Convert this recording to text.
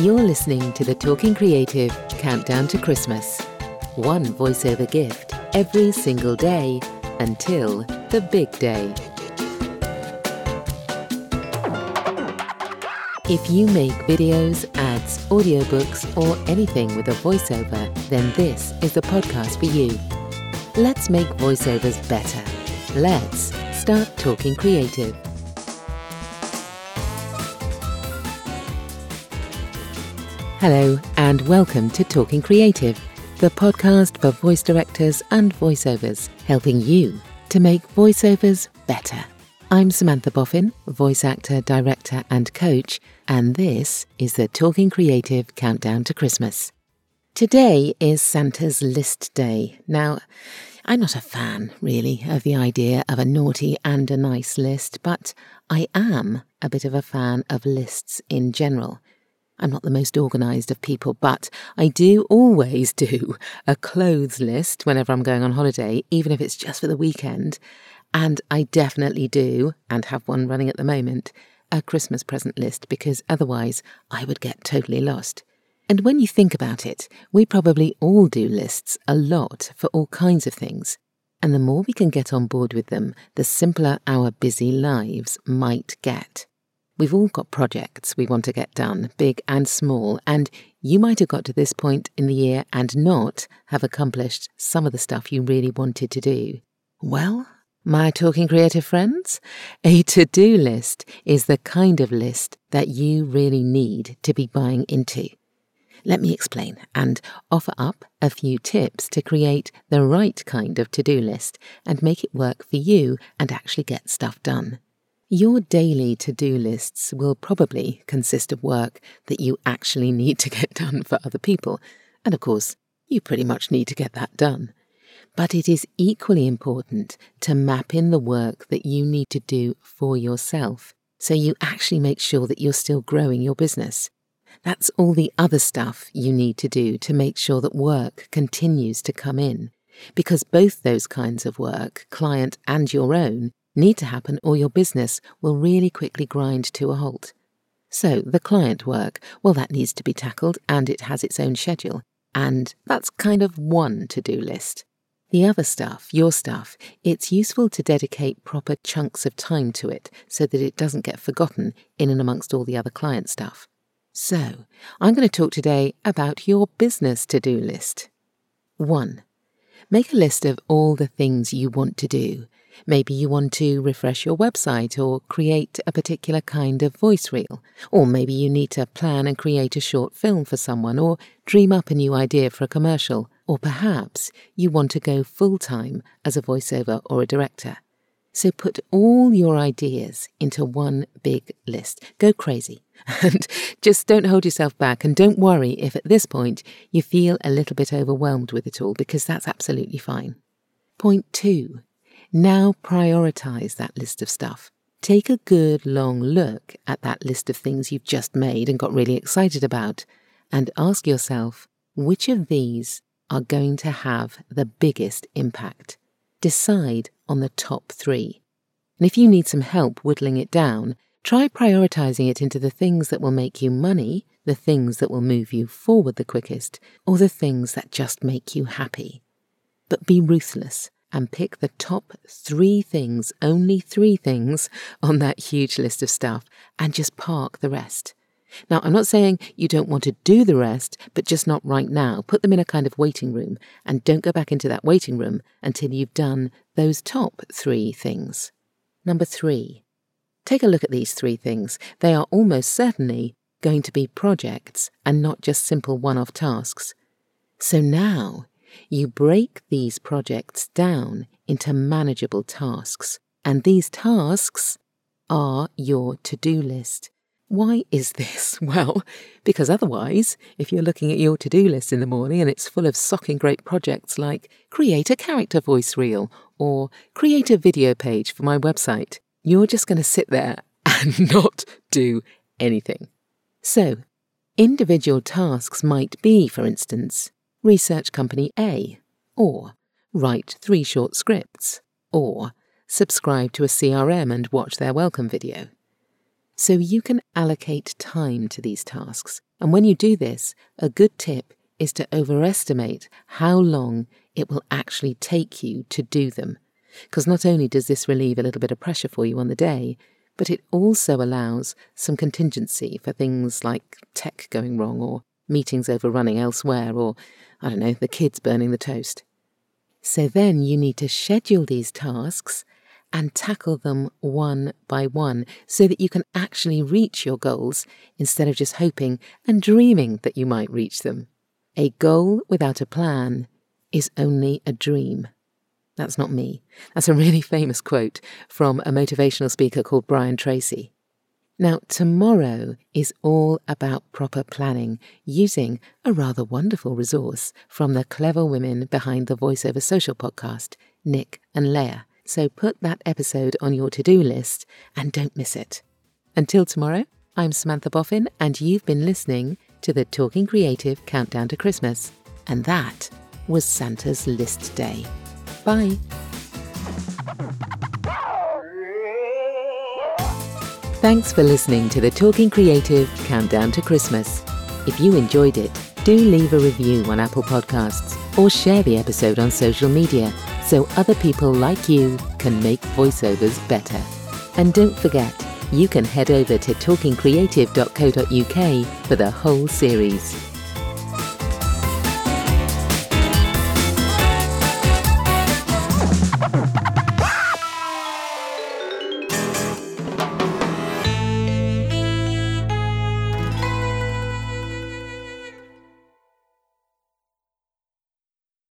You're listening to the Talking Creative Countdown to Christmas. One voiceover gift every single day until the big day. If you make videos, ads, audiobooks, or anything with a voiceover, then this is the podcast for you. Let's make voiceovers better. Let's start talking creative. Hello, and welcome to Talking Creative, the podcast for voice directors and voiceovers, helping you to make voiceovers better. I'm Samantha Boffin, voice actor, director, and coach, and this is the Talking Creative Countdown to Christmas. Today is Santa's List Day. Now, I'm not a fan, really, of the idea of a naughty and a nice list, but I am a bit of a fan of lists in general. I'm not the most organised of people, but I do always do a clothes list whenever I'm going on holiday, even if it's just for the weekend. And I definitely do, and have one running at the moment, a Christmas present list, because otherwise I would get totally lost. And when you think about it, we probably all do lists a lot for all kinds of things. And the more we can get on board with them, the simpler our busy lives might get. We've all got projects we want to get done, big and small, and you might have got to this point in the year and not have accomplished some of the stuff you really wanted to do. Well, my talking creative friends, a to-do list is the kind of list that you really need to be buying into. Let me explain and offer up a few tips to create the right kind of to-do list and make it work for you and actually get stuff done. Your daily to-do lists will probably consist of work that you actually need to get done for other people, and of course, you pretty much need to get that done. But it is equally important to map in the work that you need to do for yourself, so you actually make sure that you're still growing your business. That's all the other stuff you need to do to make sure that work continues to come in, because both those kinds of work, client and your own, need to happen or your business will really quickly grind to a halt. So the client work, well, that needs to be tackled and it has its own schedule, and that's kind of one to-do list. The other stuff, your stuff, it's useful to dedicate proper chunks of time to it so that it doesn't get forgotten in and amongst all the other client stuff. So I'm going to talk today about your business to-do list. 1. Make a list of all the things you want to do. Maybe you want to refresh your website or create a particular kind of voice reel, or maybe you need to plan and create a short film for someone, or dream up a new idea for a commercial, or perhaps you want to go full-time as a voiceover or a director. So put all your ideas into one big list. Go crazy. And just don't hold yourself back, and don't worry if at this point you feel a little bit overwhelmed with it all, because that's absolutely fine. Point 2. Now prioritise that list of stuff. Take a good long look at that list of things you've just made and got really excited about, and ask yourself, which of these are going to have the biggest impact? Decide on the top 3. And if you need some help whittling it down, try prioritising it into the things that will make you money, the things that will move you forward the quickest, or the things that just make you happy. But be ruthless and pick the top 3 things, only 3 things, on that huge list of stuff, and just park the rest. Now, I'm not saying you don't want to do the rest, but just not right now. Put them in a kind of waiting room, and don't go back into that waiting room until you've done those top 3 things. Number 3. Take a look at these 3 things. They are almost certainly going to be projects and not just simple one-off tasks. So now, you break these projects down into manageable tasks, and these tasks are your to-do list. Why is this? Well, because otherwise, if you're looking at your to-do list in the morning and it's full of socking great projects like create a character voice reel or create a video page for my website, you're just going to sit there and not do anything. So, individual tasks might be, for instance, research company A, or write 3 short scripts, or subscribe to a CRM and watch their welcome video. so you can allocate time to these tasks. And when you do this, a good tip is to overestimate how long it will actually take you to do them, because not only does this relieve a little bit of pressure for you on the day, but it also allows some contingency for things like tech going wrong or meetings overrunning elsewhere or, I don't know, the kids burning the toast. So then you need to schedule these tasks and tackle them one by one so that you can actually reach your goals instead of just hoping and dreaming that you might reach them. A goal without a plan is only a dream. That's not me. That's a really famous quote from a motivational speaker called Brian Tracy. Now, tomorrow is all about proper planning using a rather wonderful resource from the clever women behind the VoiceOver Social podcast, Nick and Leia. So put that episode on your to-do list and don't miss it. Until tomorrow, I'm Samantha Boffin and you've been listening to the Talking Creative Countdown to Christmas. And that was Santa's List Day. Bye. Thanks for listening to the Talking Creative Countdown to Christmas. If you enjoyed it, do leave a review on Apple Podcasts or share the episode on social media so other people like you can make voiceovers better. And don't forget, you can head over to talkingcreative.co.uk for the whole series.